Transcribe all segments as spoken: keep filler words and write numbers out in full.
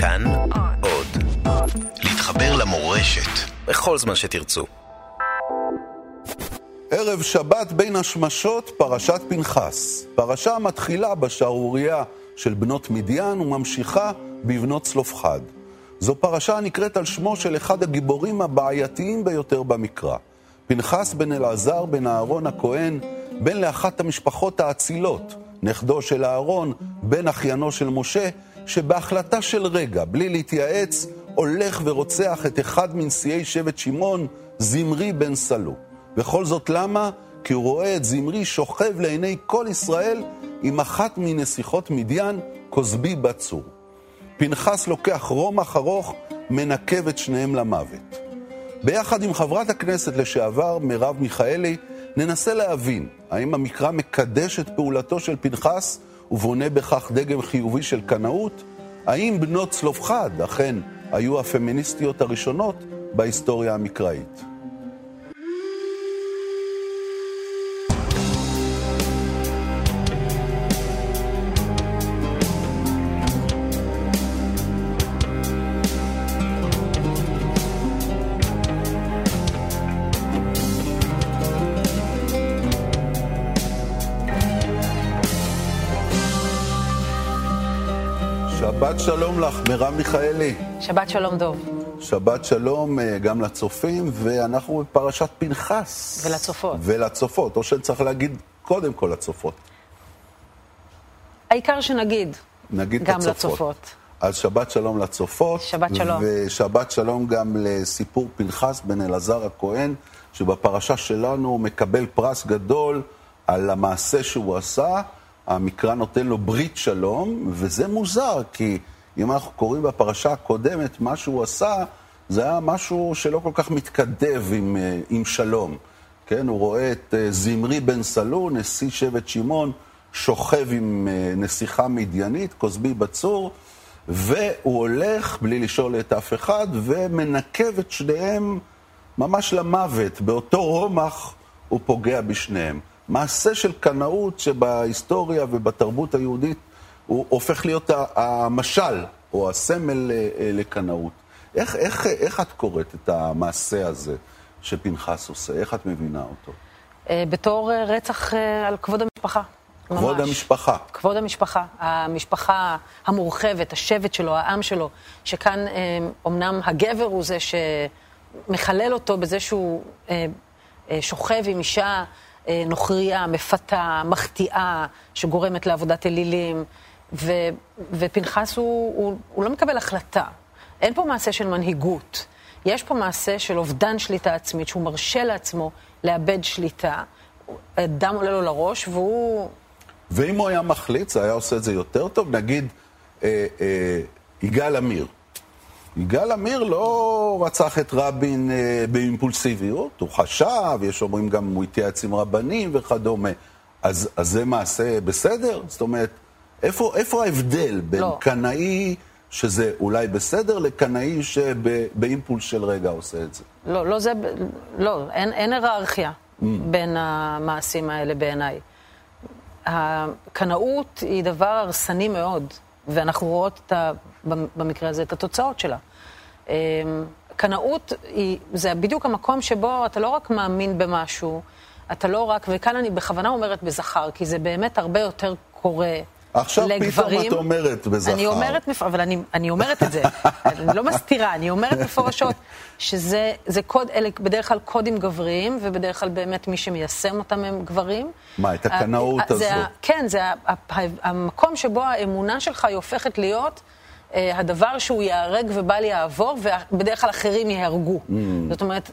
כאן עוד. להתחבר למורשת בכל זמן שתרצו. ערב שבת בין השמשות, פרשת פנחס. פרשה מתחילה בשערורייה של בנות מדיין וממשיכה בבנות צלופחד. זו פרשה נקראת על שמו של אחד הגיבורים הבעייתיים ביותר במקרא. פנחס בן אלעזר בן אהרון הכהן, בן לאחת המשפחות האצילות, נכדו של אהרון, בן אחיינו של משה, שבהחלטה של רגע, בלי להתייעץ, הולך ורוצח את אחד מנשיאי שבט שמעון, זמרי בן סלו. וכל זאת למה? כי הוא רואה את זמרי שוכב לעיני כל ישראל עם אחת מנסיכות מדיין, כוזבי בצור. פנחס לוקח רומח ארוך, מנקב את שניהם למוות. ביחד עם חברת הכנסת לשעבר, מרב מיכאלי, ננסה להבין האם המקרא מקדש את פעולתו של פנחס ובונה בכך דגם חיובי של קנאות, האם בנות צלופחד אכן היו הפמיניסטיות הראשונות בהיסטוריה המקראית. שבת שלום לך, מרב מיכאלי. שבת שלום דוב. שבת שלום גם לצופים, ואנחנו בפרשת פנחס. ולצופות. ולצופות, או שצריך להגיד קודם כל לצופות. העיקר שנגיד, נגיד גם לצופות. לצופות. אז שבת שלום לצופות. שבת שלום. ושבת שלום גם לסיפור פנחס בן אלעזר הכהן, שבפרשה שלנו הוא מקבל פרס גדול על המעשה שהוא עשה, המקרא נותן לו ברית שלום, וזה מוזר, כי אם אנחנו קוראים בפרשה הקודמת, מה שהוא עשה, זה היה משהו שלא כל כך מתקדב עם, עם שלום. כן, הוא רואה את זמרי בן סלו, נשיא שבט שמעון, שוכב עם נסיכה מדיינית, כוזבי בצור, והוא הולך, בלי לשאול את אף אחד, ומנקב את שניהם ממש למוות. באותו רומח הוא פוגע בשניהם. מעשה של קנאות שבהיסטוריה ובתרבות היהודית הוא הופך להיות המשל או הסמל לקנאות. איך, איך, איך את קוראת את המעשה הזה שפנחס עושה? איך את מבינה אותו? בתור רצח על כבוד המשפחה. כבוד ממש. המשפחה. כבוד המשפחה. המשפחה המורחבת, השבט שלו, העם שלו, שכאן אומנם הגבר הוא זה שמחלל אותו בזה שהוא שוכב עם אישה, נוכריה, מפתה, מחטיאה, שגורמת לעבודת אלילים, ו, ופנחס הוא, הוא, הוא לא מקבל החלטה. אין פה מעשה של מנהיגות. יש פה מעשה של אובדן שליטה עצמית, שהוא מרשה לעצמו לאבד שליטה. דם עולה לו לראש, והוא... ואם הוא היה מחליץ, היה עושה את זה יותר טוב? נגיד, אה, אה, יגאל עמיר. יגאל עמיר לא רצח את רבין אה, באימפולסיביות, הוא חשב, יש אומרים גם הוא התייעץ עם רבנים וכדומה, אז, אז זה מעשה בסדר? זאת אומרת, איפה, איפה ההבדל בין לא. קנאי שזה אולי בסדר לקנאי שבאימפולס של רגע עושה את זה? לא, לא, זה, לא אין, אין היררכיה mm. בין המעשים האלה בעיניי. הקנאות היא דבר הרסני מאוד. ואנחנו רואות את ה, במקרה הזה את התוצאות שלה. קנאות היא, זה בדיוק המקום שבו אתה לא רק מאמין במשהו, אתה לא רק, וכאן אני בכוונה אומרת בזכר, כי זה באמת הרבה יותר קורה עכשיו לגברים. עכשיו פתאום את אומרת בזכר. אני אומרת, אבל אני, אני אומרת את זה, אני לא מסתירה, אני אומרת מפורשות, שזה זה קוד, אלה בדרך כלל קודים גבריים, ובדרך כלל באמת מי שמיישם אותם הם גברים. מה, את הקנאות הזו? כן, זה המקום שבו האמונה שלך היא הופכת להיות הדבר שהוא יהרג ובא לי יעבור, ובדרך כלל אחרים יהרגו. זאת אומרת,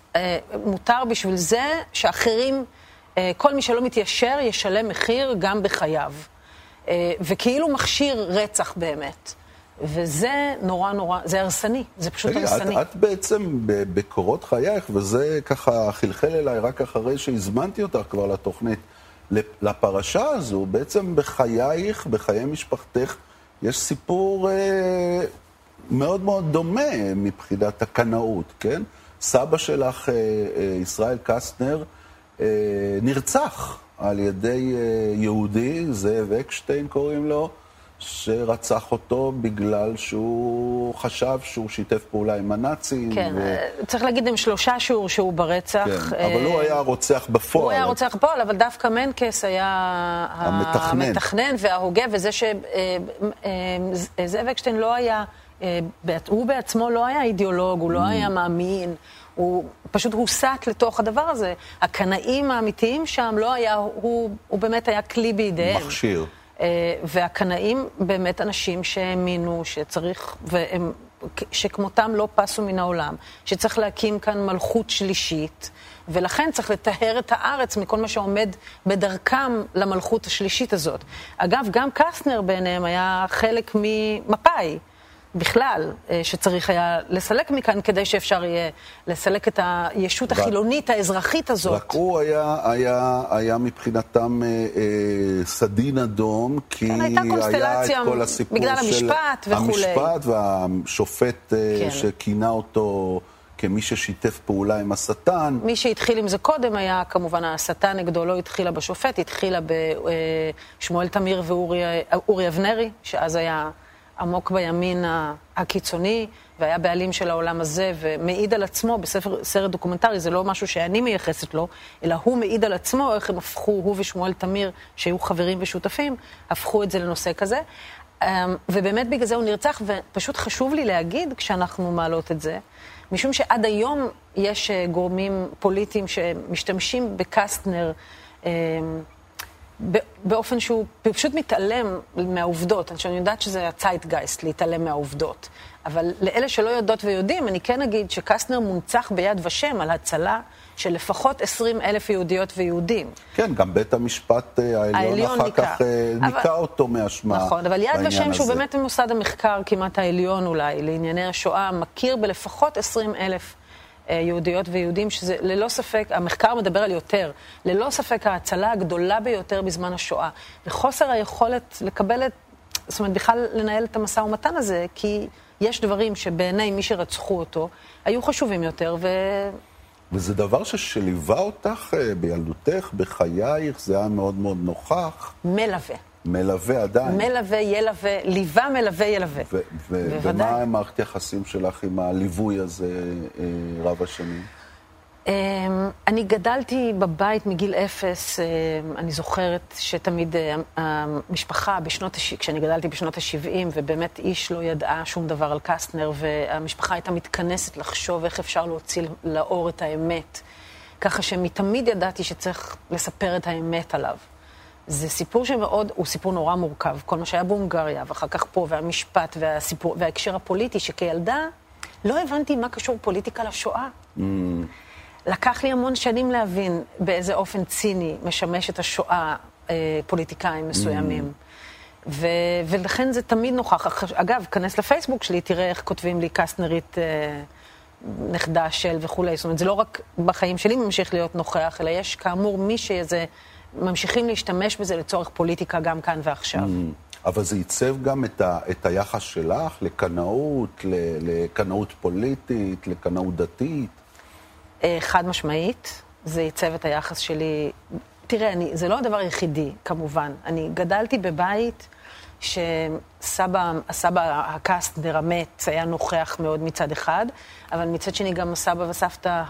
מותר בשביל זה שאחרים, כל מי שלא מתיישר ישלם מחיר גם בחייו. וכאילו מכשיר רצח באמת. וזה נורא נורא, זה הרסני, זה פשוט הרסני. את בעצם בקורות חייך, וזה ככה חלחל אליי רק אחרי שהזמנתי אותך כבר לתוכנית, לפרשה הזו, בעצם בחייך, בחיי משפחתך, יש סיפור מאוד מאוד דומה מבחינת הקנאות, כן? סבא שלך, ישראל קסטנר, נרצח. על ידי יהודי, זאב אקשטיין קוראים לו, שרצח אותו בגלל שהוא חשב שהוא שיתף פעולה עם הנאצים. כן, ו... צריך להגיד עם שלושה שהוא, שהוא ברצח. כן, אבל אה... הוא היה רוצח בפועל. הוא היה רוצח בפועל, אבל דווקא מנקס היה המתכנן, המתכנן וההוגה, וזה שזאב אקשטיין לא היה, הוא בעצמו לא היה אידיאולוג, הוא לא היה מאמין, הוא פשוט הוסט לתוך הדבר הזה. הקנאים האמיתיים שם לא היה, הוא, הוא באמת היה כלי בידיהם. מכשיר. והקנאים באמת אנשים שהאמינו שצריך, והם, שכמותם לא פסו מן העולם, שצריך להקים כאן מלכות שלישית, ולכן צריך לטהר את הארץ מכל מה שעומד בדרכם למלכות השלישית הזאת. אגב, גם קסטנר ביניהם היה חלק ממפאי בכלל, שצריך היה לסלק מכאן כדי שאפשר יהיה לסלק את הישות החילונית האזרחית הזאת. רק הוא היה, היה, היה מבחינתם אה, אה, סדין אדום, כי כן, היה את כל הסיפור בגלל של המשפט, המשפט והשופט אה, כן. שכינה אותו כמי ששיתף פעולה עם השטן. מי שהתחיל עם זה קודם היה כמובן השטן הגדול, לא התחילה בשופט, התחילה בשמואל תמיר ואורי אבנרי, שאז היה עמוק בימין הקיצוני, והיה בעלים של העולם הזה, ומעיד על עצמו בספר, סרט דוקומנטרי, זה לא משהו שאני מייחסת לו, אלא הוא מעיד על עצמו, איך הם הפכו, הוא ושמואל תמיר, שהיו חברים ושותפים, הפכו את זה לנושא כזה, ובאמת בגלל זה הוא נרצח, ופשוט חשוב לי להגיד, כשאנחנו מעלות את זה, משום שעד היום יש גורמים פוליטיים שמשתמשים בקסטנר, באופן שהוא פשוט מתעלם מהעובדות. אני יודעת שזה הצייטגייסט, להתעלם מהעובדות. אבל לאלה שלא יודעות ויודעים, אני כן אגיד שקסטנר מונצח ביד ושם על הצלה של לפחות עשרים אלף יהודיות ויהודים. כן, גם בית המשפט העליון אחר כך ניקה אותו מהשמע. נכון, אבל יד ושם שהוא באמת מוסד המחקר כמעט העליון אולי, לענייני השואה, מכיר בלפחות עשרים אלף יהודיות ויהודים, שזה ללא ספק, המחקר מדבר על יותר, ללא ספק ההצלה הגדולה ביותר בזמן השואה. וחוסר היכולת לקבל את, זאת אומרת, בכלל לנהל את המשא ומתן הזה, כי יש דברים שבעיני מי שרצחו אותו, היו חשובים יותר ו... וזה דבר ששליווה אותך בילדותך, בחייך, זה היה מאוד מאוד נוכח. מלווה. מלווה עדיין. מלווה, ילווה, ליווה, מלווה, ילווה. ו- ו- ומה מערכת יחסים שלך עם הליווי הזה רב השנים? אני גדלתי בבית מגיל אפס, אני זוכרת שתמיד המשפחה, בשנות, כשאני גדלתי בשנות ה-שבעים, ובאמת איש לא ידעה שום דבר על קסטנר, והמשפחה הייתה מתכנסת לחשוב איך אפשר להוציא לאור את האמת, ככה שמתמיד ידעתי שצריך לספר את האמת עליו. זה סיפור שמאוד, הוא סיפור נורא מורכב, כל מה שהיה בהונגריה, ואחר כך פה, והמשפט, והסיפור, וההקשר הפוליטי, שכילדה לא הבנתי מה קשור פוליטיקה לשואה. Mm. לקח לי המון שנים להבין באיזה אופן ציני משמש את השואה אה, פוליטיקאים מסוימים. Mm. ו, ולכן זה תמיד נוכח. אגב, כנס לפייסבוק שלי, תראה איך כותבים לי קסטנרית אה, נכדה של וכו'. זאת אומרת, זה לא רק בחיים שלי ממשיך להיות נוכח, אלא יש כאמור מי שזה... ממשיכים להשתמש בזה לצורך פוליטיקה גם כאן ועכשיו. Mm, אבל זה ייצב גם את, ה, את היחס שלך לקנאות, לקנאות פוליטית, לקנאות דתית? חד משמעית, זה ייצב את היחס שלי. תראה, אני, זה לא הדבר היחידי, כמובן. אני גדלתי בבית שסבא, הסבא הקסטנר המת היה נוכח מאוד מצד אחד, אבל מצד שני גם הסבא וסבתא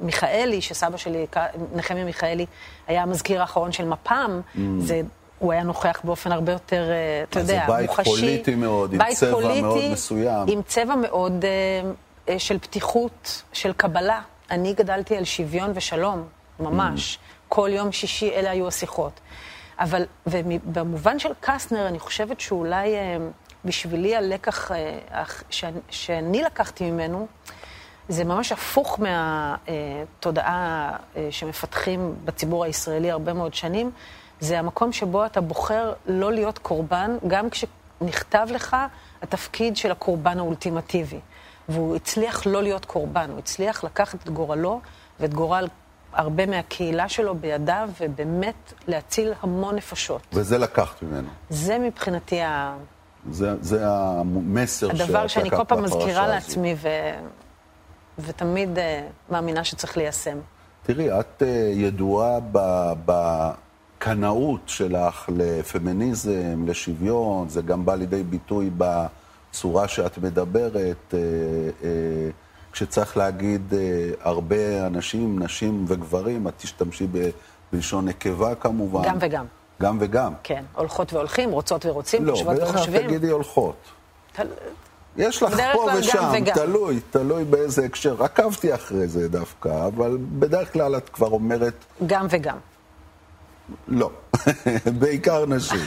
מיכאלי, שסבא שלי, נחמיה מיכאלי, היה המזכיר האחרון של מפ"ם, mm. זה, הוא היה נוכח באופן הרבה יותר, אתה יודע, מוחשי. זה בית מוחשי, פוליטי מאוד, עם צבע פוליטי, מאוד מסוים. עם צבע מאוד uh, של פתיחות, של קבלה. אני גדלתי על שוויון ושלום, ממש. Mm. כל יום שישי אלה היו השיחות. אבל, ובמובן של קסטנר, אני חושבת שאולי בשבילי הלקח שאני, שאני לקחתי ממנו, זה ממש הפוך מהתודעה שמפתחים בציבור הישראלי הרבה מאוד שנים. זה המקום שבו אתה בוחר לא להיות קורבן, גם כשנכתב לך התפקיד של הקורבן האולטימטיבי. והוא הצליח לא להיות קורבן, הוא הצליח לקחת את גורלו ואת גורל הרבה מהקהילה שלו בידיו, ובאמת להציל המון נפשות. וזה לקחת ממנו. זה מבחינתי ה... זה, זה המסר שאת לקחת בפרשה הזאת. הדבר שאני כל פעם מזכירה לעצמי, ו... ותמיד uh, מאמינה שצריך ליישם. תראי, את uh, ידועה ב... ב... הקנאות שלך לפמיניזם, לשוויון, זה גם בא לידי ביטוי בצורה שאת מדברת, כשצריך להגיד הרבה אנשים, נשים וגברים, את תשתמשי בלשון נקבה כמובן. גם וגם. גם וגם. כן, הולכות והולכים, רוצות ורוצים, לא, חושבות וחושבים. לא, בדרך כלל תגידי הולכות. תל... יש לך פה ושם, תלוי, תלוי באיזה הקשר. עקבתי אחרי זה דווקא, אבל בדרך כלל את כבר אומרת... גם וגם. לא, בעיקר נשים.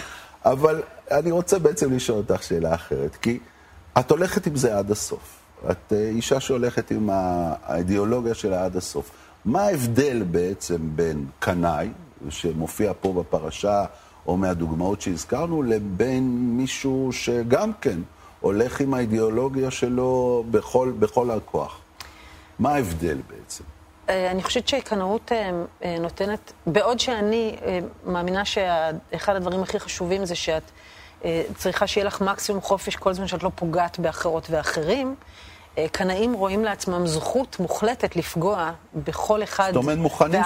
אבל אני רוצה בעצם לשאול אותך שאלה אחרת, כי את הולכת עם זה עד הסוף. את אישה שהולכת עם האידיאולוגיה שלה עד הסוף. מה ההבדל בעצם בין קנאי, שמופיע פה בפרשה, או מהדוגמאות שהזכרנו, לבין מישהו שגם כן הולך עם האידיאולוגיה שלו בכל, בכל הכוח? מה ההבדל בעצם? אני חושבת שהקנאות נותנת, בעוד שאני מאמינה שאחד הדברים הכי חשובים זה שאת צריכה שיהיה לך מקסימום חופש כל זמן שאת לא פוגעת באחרות ואחרים, קנאים רואים לעצמם זכות מוחלטת לפגוע בכל אחד ואחת. זאת אומרת, מוכנים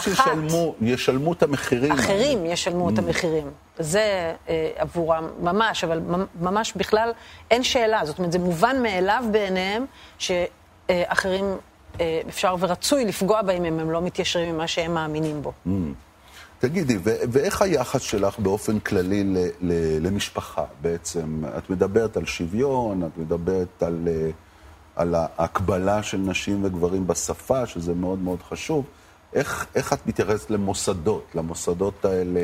שישלמו את המחירים. אחרים ישלמו את המחירים. זה עבורם ממש, אבל ממש בכלל אין שאלה. זאת אומרת, זה מובן מאליו בעיניהם שאחרים אפשר ורצוי לפגוע בהם אם הם לא מתיישרים ממה שהם מאמינים בו. תגידי, ואיך היחס שלך באופן כללי למשפחה בעצם? את מדברת על שוויון, את מדברת על... על ההקבלה של נשים וגברים בשפה, שזה מאוד מאוד חשוב. איך, איך את מתייחסת למוסדות, למוסדות האלה,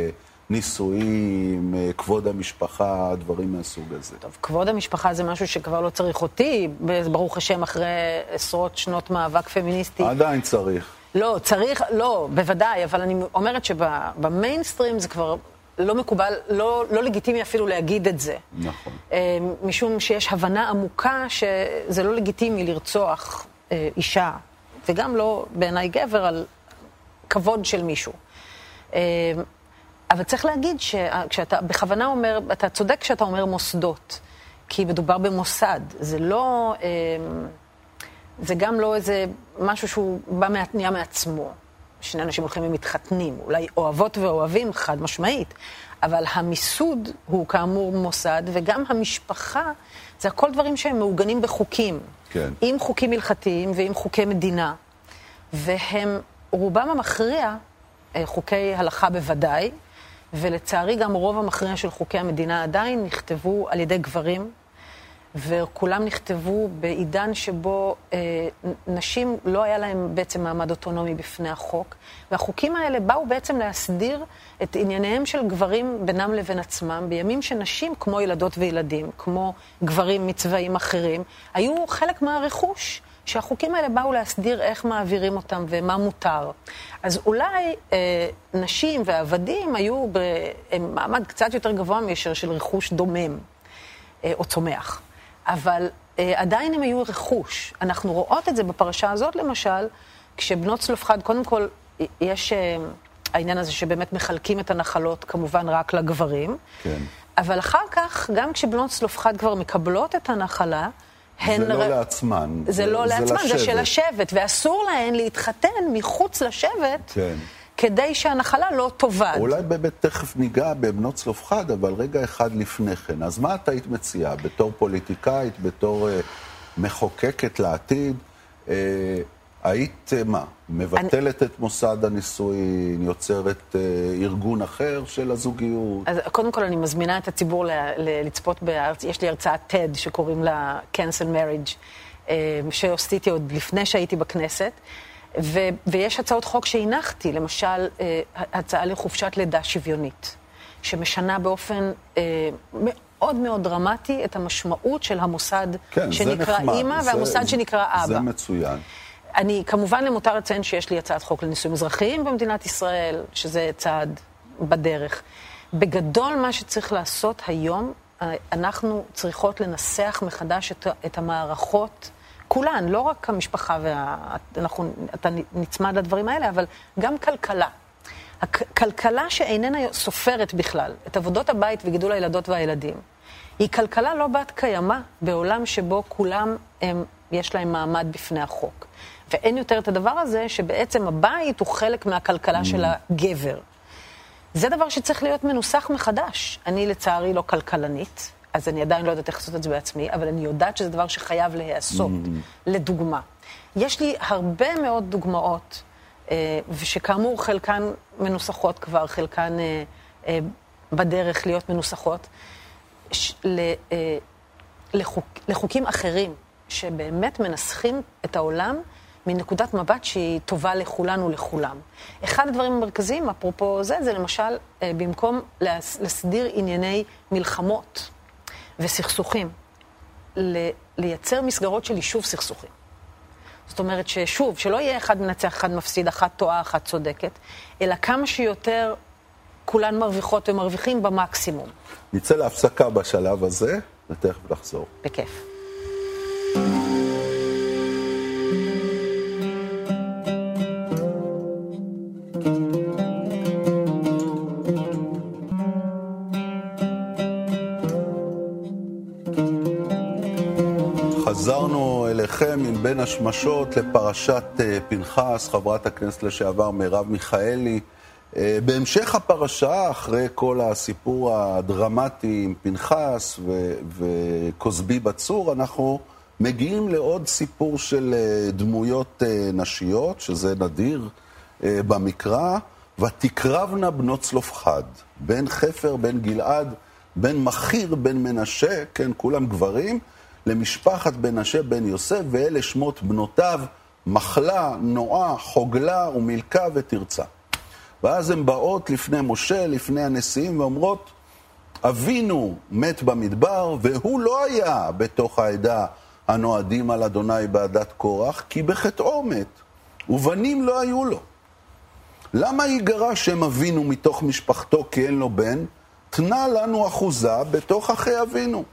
נישואים, כבוד המשפחה, דברים מהסוג הזה? טוב, כבוד המשפחה זה משהו שכבר לא צריך אותי, ברוך השם, אחרי עשרות שנות מאבק פמיניסטי. עדיין צריך. לא, צריך, לא, בוודאי, אבל אני אומרת שבמיינסטרים זה כבר... לא מקובל, לא, לא לגיטימי אפילו להגיד את זה. נכון. משום שיש הבנה עמוקה שזה לא לגיטימי לרצוח אישה, וגם לא בעיניי גבר, על כבוד של מישהו. אבל צריך להגיד שכשאתה בכוונה אומר, אתה צודק כשאתה אומר מוסדות, כי מדובר במוסד. זה לא, זה גם לא איזה משהו שהוא בא נהיה מעצמו. שני אנשים הולכים ומתחתנים, אולי אוהבות ואוהבים חד משמעית, אבל המיסוד הוא כאמור מוסד, וגם המשפחה, זה הכל דברים שהם מעוגנים בחוקים. כן. עם חוקים הלכתיים ועם חוקי מדינה, והם רובם המכריע, חוקי הלכה בוודאי, ולצערי גם רוב המכריע של חוקי המדינה עדיין נכתבו על ידי גברים, וכולם נכתבו בעידן שבו אה, נשים לא היה להם בעצם מעמד אוטונומי בפני החוק, והחוקים האלה באו בעצם להסדיר את ענייניהם של גברים בינם לבין עצמם, בימים שנשים כמו ילדות וילדים, כמו גברים מצבעים אחרים, היו חלק מהרכוש, שהחוקים האלה באו להסדיר איך מעבירים אותם ומה מותר. אז אולי אה, נשים ועבדים היו במעמד קצת יותר גבוה מאשר של רכוש דומם אה, או צומח. אבל אה, עדיין הם היו רכוש. אנחנו רואות את זה בפרשה הזאת, למשל, כשבנות צלופחד, קודם כל, יש אה, העניין הזה שבאמת מחלקים את הנחלות, כמובן, רק לגברים. כן. אבל אחר כך, גם כשבנות צלופחד כבר מקבלות את הנחלה, הן... זה לא ר... לעצמן. זה, זה לא זה לעצמן, לשבת. זה של השבט, ואסור להן להתחתן מחוץ לשבט, כן. כדי שהנחלה לא תובד. אולי באמת תכף ניגע בבנות צלופחד, אבל רגע אחד לפני כן. אז מה את היית מציעה? בתור פוליטיקאית, בתור אה, מחוקקת לעתיד, אה, היית אה, מה? מבטלת אני... את מוסד הנישואין, יוצרת אה, ארגון אחר של הזוגיות? אז קודם כל אני מזמינה את הציבור ל- ל- לצפות, בארצ... יש לי הרצאה טד שקוראים לה Cancel Marriage, אה, שעשיתי עוד לפני שהייתי בכנסת, ו- ויש הצעות חוק שהנחתי, למשל, אה, הצעה לחופשת לידה שוויונית, שמשנה באופן אה, מאוד מאוד דרמטי את המשמעות של המוסד כן, שנקרא אימא והמוסד זה, שנקרא אבא. זה מצוין. אני, כמובן, למותר לציין שיש לי הצעת חוק לנישואים אזרחיים במדינת ישראל, שזה צעד בדרך. בגדול, מה שצריך לעשות היום, אנחנו צריכות לנסח מחדש את, את המערכות, כולן, לא רק המשפחה, ואתה נצמד לדברים האלה, אבל גם כלכלה. הכלכלה שאיננה סופרת בכלל, את עבודות הבית וגידול הילדות והילדים, היא כלכלה לא בת קיימה בעולם שבו כולם, הם, יש להם מעמד בפני החוק. ואין יותר את הדבר הזה שבעצם הבית הוא חלק מהכלכלה של הגבר. זה דבר שצריך להיות מנוסח מחדש. אני לצערי לא כלכלנית, אז אני עדיין לא יודעת איך לעשות את זה בעצמי, אבל אני יודעת שזה דבר שחייב להיעשות. לדוגמה, יש לי הרבה מאוד דוגמאות, ושכאמור חלקן מנוסחות כבר, חלקן בדרך להיות מנוסחות, לחוקים אחרים, שבאמת מנסחים את העולם מנקודת מבט שהיא טובה לכולנו לכולם. אחד הדברים המרכזיים, אפרופו זה, זה למשל, במקום לסדיר ענייני מלחמות וסכסוכים, לייצר מסגרות של יישוב סכסוכים. זאת אומרת ששוב, שלא יהיה אחד מנצח, אחד מפסיד, אחת טועה, אחת צודקת, אלא כמה שיותר כולן מרוויחות ומרוויחים במקסימום. נצא להפסקה בשלב הזה, נתך ולחזור. בכיף. חזרנו אליכם עם בין השמשות לפרשת פנחס, חברת הכנסת לשעבר מרב מיכאלי. בהמשך הפרשה, אחרי כל הסיפור הדרמטי עם פנחס וקוזבי בצור, אנחנו מגיעים לעוד סיפור של דמויות נשיות, שזה נדיר במקרא, ותקרבנה בנות צלופחד, בן חפר, בן גלעד, בן מחיר, בן מנשה, כן, כולם גברים, למשפחת בן אשה בן יוסף, ואלה שמות בנותיו, מחלה, נועה, חוגלה ומלכה ותרצה. ואז הן באות לפני משה, לפני הנשיאים, ואומרות, אבינו מת במדבר, והוא לא היה בתוך העדה הנועדים על אדוני בעדת קורח, כי בחטאו מת, ובנים לא היו לו. למה יגרע שם אבינו מתוך משפחתו, כי אין לו בן? תנה לנו אחוזה בתוך אחי אבינו.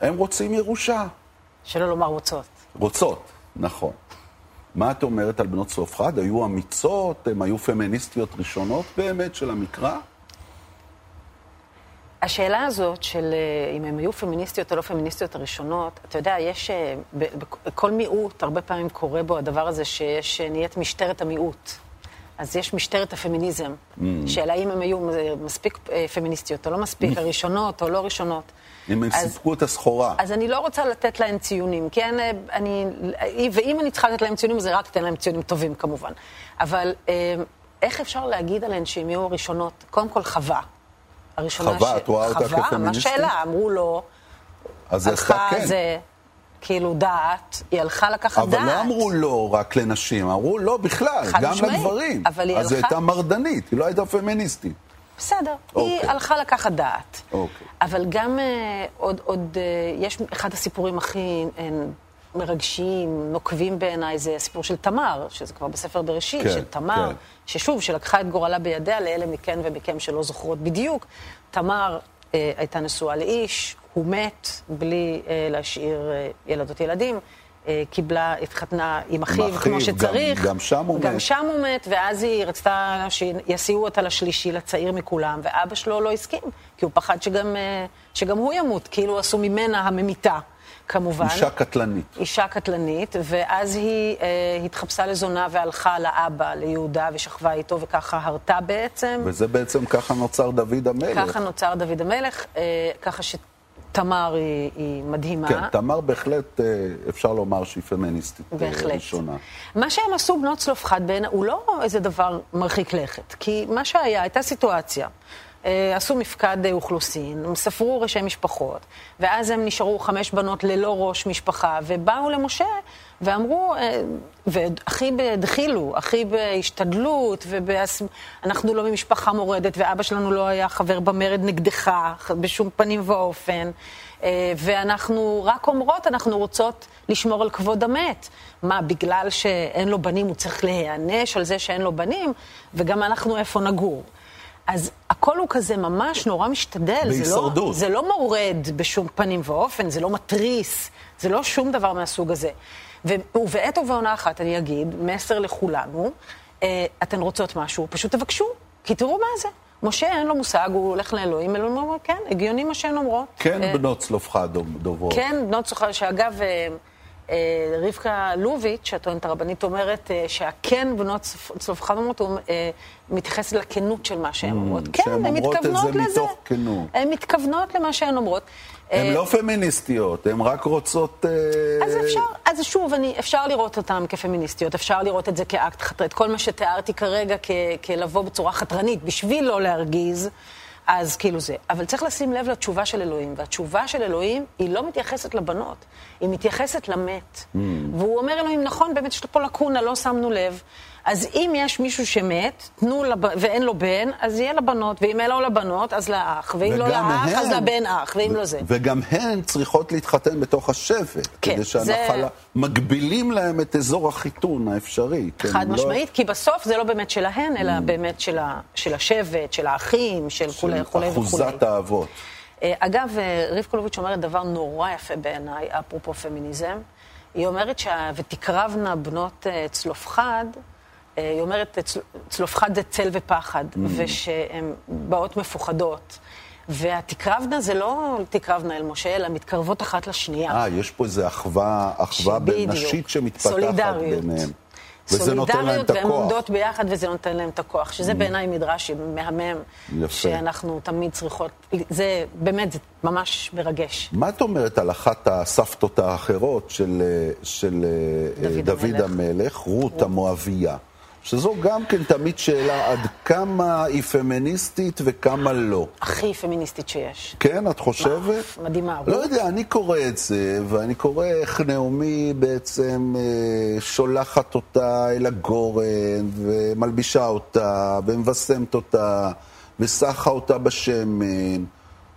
הם רוצים ירושה. שלא לומר רוצות. רוצות, נכון. מה את אומרת על בנות צלופחד? היו אמיצות, הן היו פמיניסטיות ראשונות באמת של המקרא? השאלה הזאת של אם הן היו פמיניסטיות או לא פמיניסטיות הראשונות, אתה יודע, יש, בכל מיעוט, הרבה פעמים קורה בו הדבר הזה שיש נהיית משטרת המיעוט. אז יש משטרת הפמיניזם. Mm. שאלה אם הן היו מספיק פמיניסטיות או לא מספיק, הראשונות או לא ראשונות. אם הם סיפקו את הסחורה. אז אני לא רוצה לתת להם ציונים, כי אני, אני, ואם אני צריכה לתת להם ציונים, זה רק תן להם ציונים טובים, כמובן. אבל איך אפשר להגיד עליהן שהם יהיו הראשונות? קודם כל חווה. חווה, את רואה אותה כפמיניסטית? חווה, מה שאלה? אמרו לו, אז הלכה כן. זה כאילו דעת, היא הלכה לקחת אבל דעת. אבל לא אמרו לא רק לנשים, אמרו לא בכלל, גם משמעית, לגברים. אבל היא אז הלכה... היא הייתה מרדנית, היא לא הייתה פמיניסטית. בסדר, okay. היא הלכה לקחת דעת. Okay. אבל גם uh, עוד, עוד uh, יש אחד הסיפורים הכי uh, מרגשים, נוקבים בעיניי, זה הסיפור של תמר, שזה כבר בספר בראשית, okay. של תמר, okay. ששוב, שלקחה את גורלה בידיה, לאלה מכן ומכם שלא זוכרות בדיוק. תמר uh, הייתה נשואה לאיש, הוא מת בלי uh, להשאיר uh, ילדות ילדים, uh, קיבלה, התחתנה עם אחיו כמו שצריך. גם, גם שם הוא גם מת. גם שם הוא מת, ואז היא רצתה שיסיעו אותה לשלישי, לצעיר מכולם, ואבא שלו לא הסכים, כי הוא פחד שגם, uh, שגם הוא ימות, כאילו עשו ממנה הממיתה, כמובן. אישה קטלנית. אישה קטלנית, ואז היא uh, התחפשה לזונה והלכה לאבא, ליהודה, ושכבה איתו, וככה הרתה בעצם. וזה בעצם ככה נוצר דוד המלך. ככה נוצר דוד המלך, uh, ככה ש... תמר היא, היא מדהימה. כן, תמר בהחלט אפשר לומר שהיא פמיניסטית בהחלט. ראשונה. מה שהם עשו בנות צלופחד בין, הוא לא איזה דבר מרחיק לכת, כי מה שהיה, הייתה סיטואציה. עשו מפקד אוכלוסין, הם ספרו ראשי משפחות, ואז הם נשארו חמש בנות ללא ראש משפחה, ובאו למשה ואמרו, והכי בדחילו, הכי בהשתדלות, ואנחנו לא ממשפחה מורדת, ואבא שלנו לא היה חבר במרד נגדך, בשום פנים ואופן, ואנחנו רק אומרות, אנחנו רוצות לשמור על כבוד המת. מה, בגלל שאין לו בנים, הוא צריך להיענש על זה שאין לו בנים, וגם אנחנו איפה נגור. אז הכל הוא כזה ממש נורא משתדל, זה לא, זה לא מורד בשום פנים ואופן, זה לא מטריס, זה לא שום דבר מהסוג הזה. ובעת ובעונה אחת אני אגיד, מסר לכולנו, אתן רוצות משהו, פשוט תבקשו, כי תראו מה זה. משה אין לו מושג, הוא הולך לאלוהים, אלוהים אומר, כן, הגיוני מה שהן אומרות. כן, בנות צלופחד דוברות. כן, בנות צלופחד, שאגב, רבקה לוביץ', הטוענת הרבנית, אומרת שהכן בנות צלופחד אומרות, הוא מתייחס לכנות של מה שהן אומרות. כן, הן מתכוונות לזה. הן מתכוונות למה שהן אומרות. הן לא פמיניסטיות, הן רק רוצות... אז אפשר, אז שוב, אפשר לראות אותן כפמיניסטיות, אפשר לראות את זה כאקט חתרני. כל מה שתיארתי כרגע כלבוא בצורה חתרנית, בשביל לא להרגיז, אז כאילו זה. אבל צריך לשים לב לתשובה של אלוהים, והתשובה של אלוהים היא לא מתייחסת לבנות, היא מתייחסת למת. Mm. והוא אומר אלוהים, נכון, באמת יש פה לקונה, לא שמנו לב. אז אם יש מישהו שמת, תנו לב... ואין לו בן, אז יהיה לבנות, ואם אין לו לבנות, אז לאח, ואם לא לאח, הן... אז לבן אח, ואם ו... לא זה. וגם הן צריכות להתחתן בתוך השבט, כן, כדי שהנחלה זה... מגבילים להם את אזור החיתון האפשרי. חד משמעית, לא... כי בסוף זה לא באמת שלהן, אלא mm. באמת של, ה... של השבט, של האחים, של כולי וכולי. של אחוזת האבות. אגב, רבקה לוביץ' אומרת דבר נורא יפה בעיניי, אפרופו פמיניזם. היא אומרת שה... ותקרבנה בנות צלופחד, היא אומרת, צלופחד זה צל ופחד, mm. ושהן באות מפוחדות. והתקרבנה זה לא תקרבנה אל משה, אלא מתקרבות אחת לשנייה. אה, יש פה איזו אחווה, אחווה בנשית שמתפתחת סולידריות. ביניהם. וזה נותן להם את הכוח. והן עומדות ביחד וזה נותן להם את הכוח, שזה mm. בעיניי מדרש מהמם, יפה. שאנחנו תמיד צריכות, זה באמת, זה ממש מרגש. מה את אומרת על אחת הסבתות האחרות של, של דוד, דוד המלך, המלך רות, רות המואביה? שזו גם כן תמיד שאלה עד כמה היא פמיניסטית וכמה לא. הכי פמיניסטית שיש. כן, את חושבת? מדהימה. לא יודע, אני קורא את זה, ואני קורא איך נעמי בעצם שולחת אותה אל הגורן, ומלבישה אותה, ומבשמת אותה, וסחה אותה בשמן.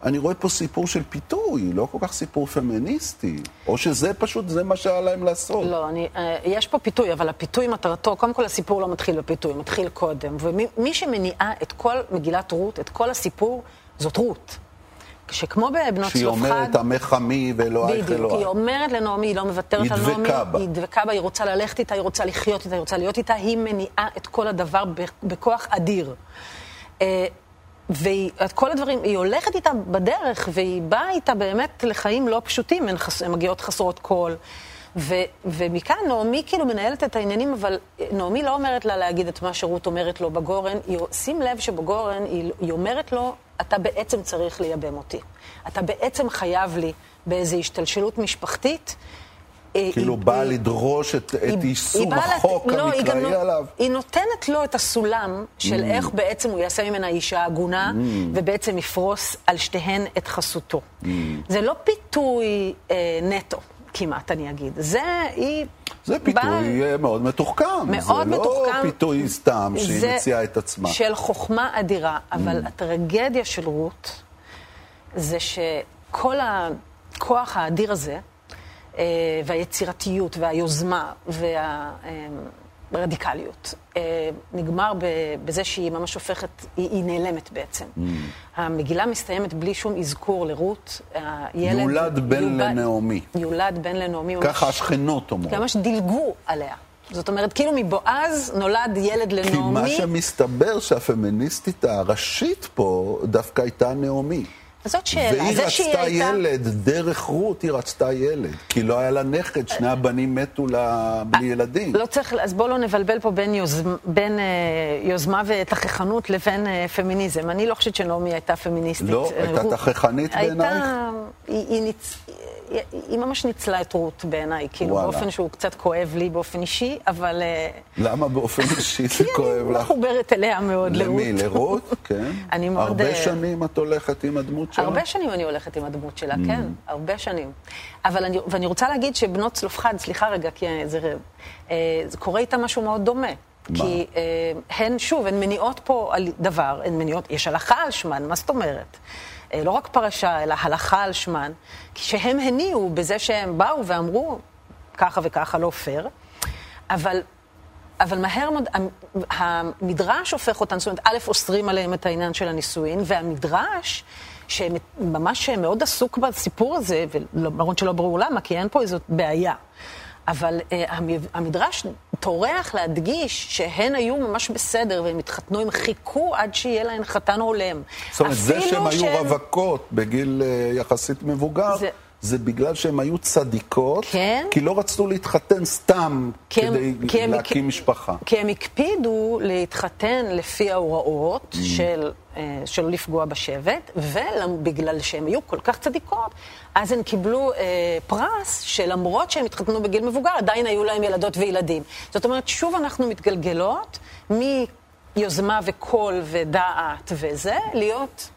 אני רואה פה סיפור של פיתוי, לא כל כך סיפור פמיניסטי, או שזה פשוט, זה מה שהיה להם לעשות. לא, אני, יש פה פיתוי, אבל הפיתוי מטרתו, קודם כל הסיפור לא מתחיל בפיתוי, מתחיל קודם. ומי שמניעה את כל מגילת רות, את כל הסיפור, זאת רות. שכמו בבנות צלופחד... שהיא אומרת, עמך עמי ואלוהיך אלוהי. היא אומרת לנעמי, היא לא מבטרת על נעמי, היא דבקה בה, היא רוצה ללכת איתה, היא רוצה לחיות איתה, היא רוצה להיות איתה, היא מניעה את כל הדבר בכוח אדיר. וכל הדברים, היא הולכת איתה בדרך, והיא באה איתה באמת לחיים לא פשוטים, הן, חס, הן מגיעות חסרות קול. ו, ומכאן נעמי כאילו מנהלת את העניינים, אבל נעמי לא אומרת לה להגיד את מה שרות אומרת לו בגורן, היא שים לב שבגורן היא, היא אומרת לו, אתה בעצם צריך לייבם אותי. אתה בעצם חייב לי באיזו השתלשלות משפחתית, כאילו באה לדרוש את יישום החוק המקראי עליו. היא נותנת לו את הסולם של איך בעצם הוא יעשה ממנה אישה עגונה, ובעצם יפרוס על שתיהן את חסותו. זה לא פיתוי נטו, כמעט אני אגיד. זה פיתוי מאוד מתוחכם. זה לא פיתוי סתם שהיא מציעה את עצמה. של חוכמה אדירה, אבל הטרגדיה של רות זה שכל הכוח האדיר הזה, והיצירתיות והיוזמה והרדיקליות נגמר בזה שהיא ממש הופכת, היא נעלמת בעצם. המגילה מסתיימת בלי שום אזכור לרות. יולד בן לנעמי. יולד בן לנעמי. ככה השכנות אומרות. ממש דילגו עליה. זאת אומרת, כאילו מבועז נולד ילד לנעמי. כי מה שמסתבר שהפמיניסטית הראשית פה דווקא הייתה נעמי. זאת שאלה. והיא רצתה ילד, דרך רות היא רצתה ילד, כי לא היה לה נכד, שני הבנים מתו לה בלי ילדים. לא צריך, אז בואו לא נבלבל פה בין יוזמה ותכחנות לבין פמיניזם. אני לא חושבת שנעמי הייתה פמיניסטית. לא, הייתה תכחנית בעינייך? היא ממש ניצלה את רות בעיניי, כאילו באופן שהוא קצת כואב לי באופן אישי, אבל... למה באופן אישי זה כואב לך? אני מחוברת אליה מאוד לרות. למי, לרות? כן. הרבה שנים את הולכת עם הדמות? הרבה שנים אני הולכת עם הדמות שלה, כן, הרבה שנים. אבל אני, ואני רוצה להגיד שבנות צלופחד, סליחה רגע, כי זה, זה קורה איתה משהו מאוד דומה. כי הן, שוב, הן מניעות פה על דבר, הן מניעות, יש הלכה על שמן, מה זאת אומרת? לא רק פרשה, אלא הלכה על שמן, שהם הניעו בזה שהם באו ואמרו, ככה וככה לא פייר, אבל... אבל מהר מאוד, המדרש הופך אותן, זאת אומרת, א' אוסרים עליהם את העניין של הנישואין, והמדרש, שממש מאוד עסוק בסיפור הזה, ולמרות שלא ברור למה, כי אין פה איזו בעיה. אבל המדרש תורח להדגיש שהן היו ממש בסדר, והם התחתנו, הם חיכו עד שיהיה להן חתן הולם. זאת אומרת, זה שהן היו רווקות בגיל יחסית מבוגר, זה בגלל שהן היו צדיקות, כן? כי לא רצו להתחתן סתם כי כדי כי להקים כי... משפחה. כי הם הקפידו להתחתן לפי ההוראות mm. של, של לפגוע בשבט, ובגלל שהן היו כל כך צדיקות, אז הן קיבלו אה, פרס שלמרות שהן התחתנו בגיל מבוגר, עדיין היו להם ילדות וילדים. זאת אומרת, שוב אנחנו מתגלגלות מיוזמה וקול ודעת וזה, להיות...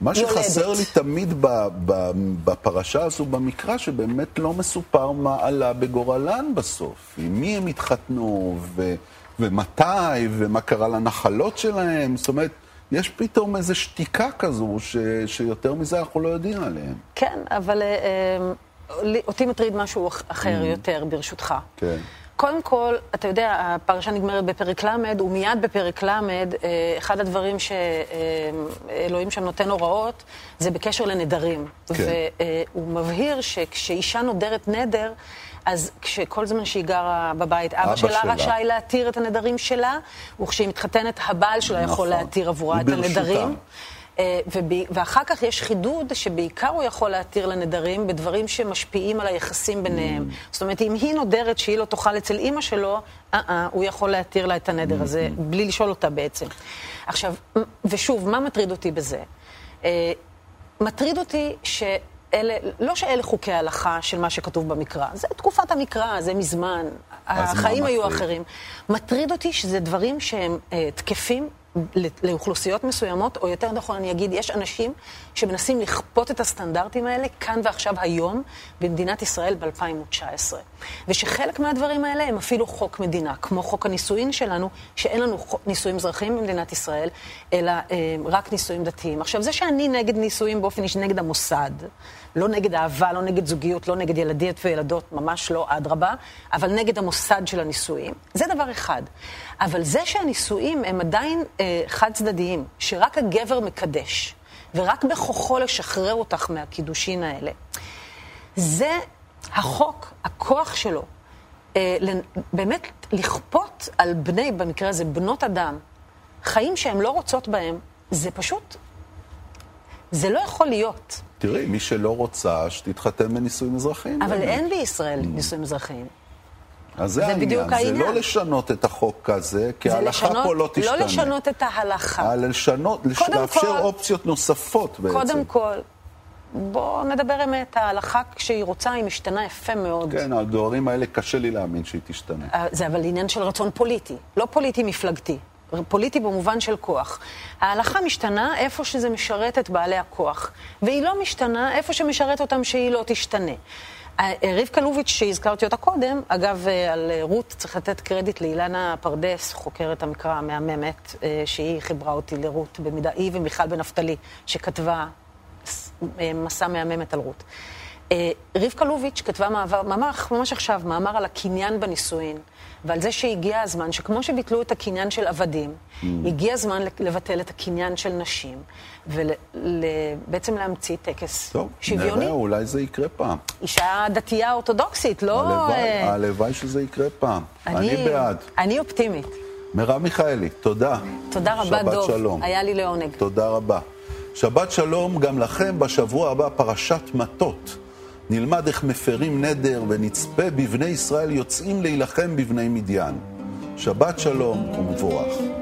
מה שחסר לי תמיד בפרשה הזו במקרא, שבאמת לא מסופר מה עלה בגורלן בסוף. עם מי הם התחתנו, ומתי, ומה קרה לנחלות שלהם. זאת אומרת, יש פתאום איזו שתיקה כזו, שיותר מזה אנחנו לא יודעים עליהם. כן, אבל אותי מטריד משהו אחר יותר, ברשותך. כן. קודם כל, אתה יודע, הפרשה נגמרת בפרק למד, ומיד בפרק למד, אחד הדברים שאלוהים שם נותן הוראות, זה בקשר לנדרים. כן. והוא מבהיר שכשאישה נודרת נדר, אז כשכל זמן שהיא גרה בבית, אבא שלה רשאי להתיר את הנדרים שלה, וכשהיא מתחתנת, הבעל שלה נכון. יכול להתיר עבורה את הנדרים. ואחר כך יש חידוד שבעיקר הוא יכול להתיר לנדרים בדברים שמשפיעים על היחסים ביניהם. זאת אומרת, אם היא נודרת שהיא לא תאכל אצל אמא שלו, הוא יכול להתיר לה את הנדר הזה, בלי לשאול אותה בעצם. עכשיו, ושוב, מה מטריד אותי בזה? מטריד אותי ש... אלה, לא שאלה חוקי ההלכה של מה שכתוב במקרא. זה תקופת המקרא, זה מזמן. החיים היו אחרים. מטריד אותי שזה דברים שהם אה, תקפים לאוכלוסיות מסוימות, או יותר נכון אני אגיד, יש אנשים שמנסים לכפות את הסטנדרטים האלה כאן ועכשיו היום במדינת ישראל ב-אלפיים ותשע עשרה. ושחלק מהדברים האלה הם אפילו חוק מדינה, כמו חוק הנישואין שלנו, שאין לנו נישואים אזרחיים במדינת ישראל, אלא אה, רק נישואים דתיים. עכשיו, זה שאני נגד נישואים באופן אישי, נגד המוסד, לא נגד אהבה, לא נגד זוגיות, לא נגד ילדיות וילדות, ממש לא, אדרבה, אבל נגד המוסד של הנישואים. זה דבר אחד. אבל זה שהנישואים הם עדיין אה, חד צדדיים, שרק הגבר מקדש, ורק בכוחו לשחרר אותך מהקידושין האלה, זה החוק, הכוח שלו, אה, באמת לכפות על בני, במקרה הזה, בנות אדם, חיים שהן לא רוצות בהם, זה פשוט, זה לא יכול להיות. תראי, מי שלא רוצה שתתחתן בנישואים אזרחיים. אבל באמת. אין בישראל mm. נישואים אזרחיים. אז זה, זה העניין, זה העניין. לא לשנות את החוק הזה, כי ההלכה לשנות, פה לא תשתנה. לא לשנות את ההלכה. על לשנות, לאפשר כל, אופציות נוספות בעצם. קודם כל, בוא נדבר אמת, ההלכה כשהיא רוצה היא משתנה יפה מאוד. כן, הדברים האלה קשה לי להאמין שהיא תשתנה. זה אבל עניין של רצון פוליטי, לא פוליטי מפלגתי. פוליטי במובן של כוח. ההלכה משתנה איפה שזה משרת את בעלי הכוח, והיא לא משתנה איפה שמשרת אותם שהיא לא תשתנה. רבקה לוביץ' שהזכרתי אותה קודם, אגב, על רות צריך לתת קרדיט לאילנה פרדס, חוקרת המקרא המהממת, שהיא חיברה אותי לרות במידה, היא ומיכל בן נפתלי, שכתבה מסע מהממת על רות. רבקה לוביץ' כתבה מעבר, ממש, ממש עכשיו, מאמר על הקניין בנישואין, ועל זה שהגיע הזמן, שכמו שביטלו את הקניין של עבדים, mm. הגיע הזמן לבטל את הקניין של נשים, ובעצם ול... להמציא טקס טוב, שוויוני. טוב, נראה, אולי זה יקרה פעם. אישה דתייה אורתודוקסית, לא... הלוואי, הלוואי שזה יקרה פעם. אני, אני בעד. אני אופטימית. מרב מיכאלי, תודה. תודה רבה, דוב. שלום. היה לי לעונג. תודה רבה. שבת שלום גם לכם בשבוע הבא, פרשת מטות. נלמד איך מפרים נדר ונצפה בבני ישראל יוצאים להילחם בבני מדיין. שבת שלום ומבורך.